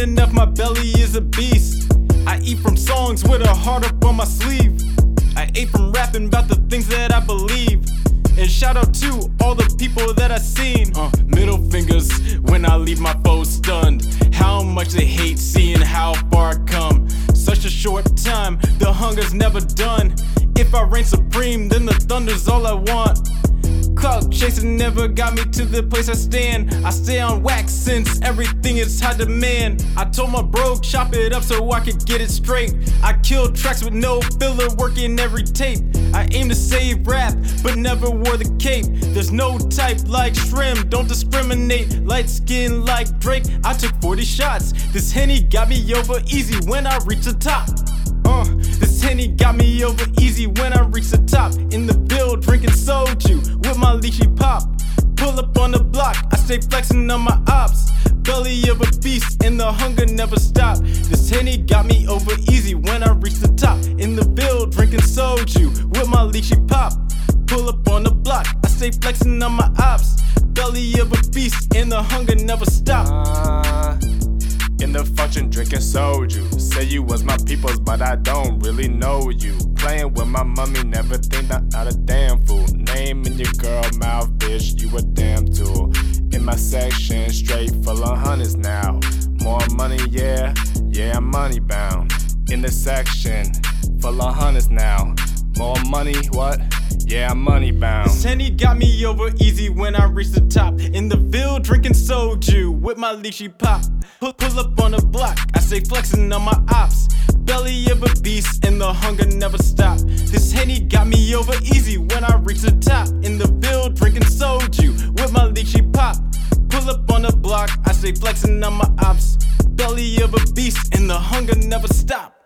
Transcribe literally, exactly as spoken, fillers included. eat enough, my belly is a beast. I eat from songs with a heart up on my sleeve. I ate from rapping about the things that I believe. And shout out to all the people that I seen. uh, Middle fingers when I leave my foes stunned. How much they hate seeing how far I come. Such a short time, the hunger's never done. If I reign supreme, then the thunder's all I want. Clout chasing never got me to the place I stand. I stay on wax since everything is high demand. I told my bro, chop it up so I could get it straight. I kill tracks with no filler, working every tape. I aim to save rap, but never wore the cape. There's no type like Shrim, don't discriminate. Light skin like Drake, I took forty shots. This Henny got me over easy when I reach the top. Uh, this Henny got me over easy when I reach the top. In the field drinking soju with my lychee pop. Pull up on the block, I stay flexing on my ops. Belly of a beast and the hunger never stop. This Henny got me over easy when I reach the top. In the field drinking soju with my lychee pop. Pull up on the block, I stay flexing on my ops. Belly of a beast and the hunger never stop. Uh... In the function drinking soju. Say you was my peoples, but I don't really know you. Playing with my mummy, never think I'm not a damn fool. Name in your girl mouth, bitch, you a damn tool. In my section, straight full of hundreds now. More money, yeah, yeah, I'm money bound. In the section, full of hundreds now. More money, what? Yeah, I'm money bound. This Henny got me over easy when I reach the top. In the Ville drinking soju with my lychee pop. Pull, pull up on the block, I stay flexing on my ops. Belly of a beast and the hunger never stop. This Henny got me over easy when I reach the top. In the Ville drinking soju with my lychee pop. Pull up on the block, I stay flexing on my ops. Belly of a beast and the hunger never stop.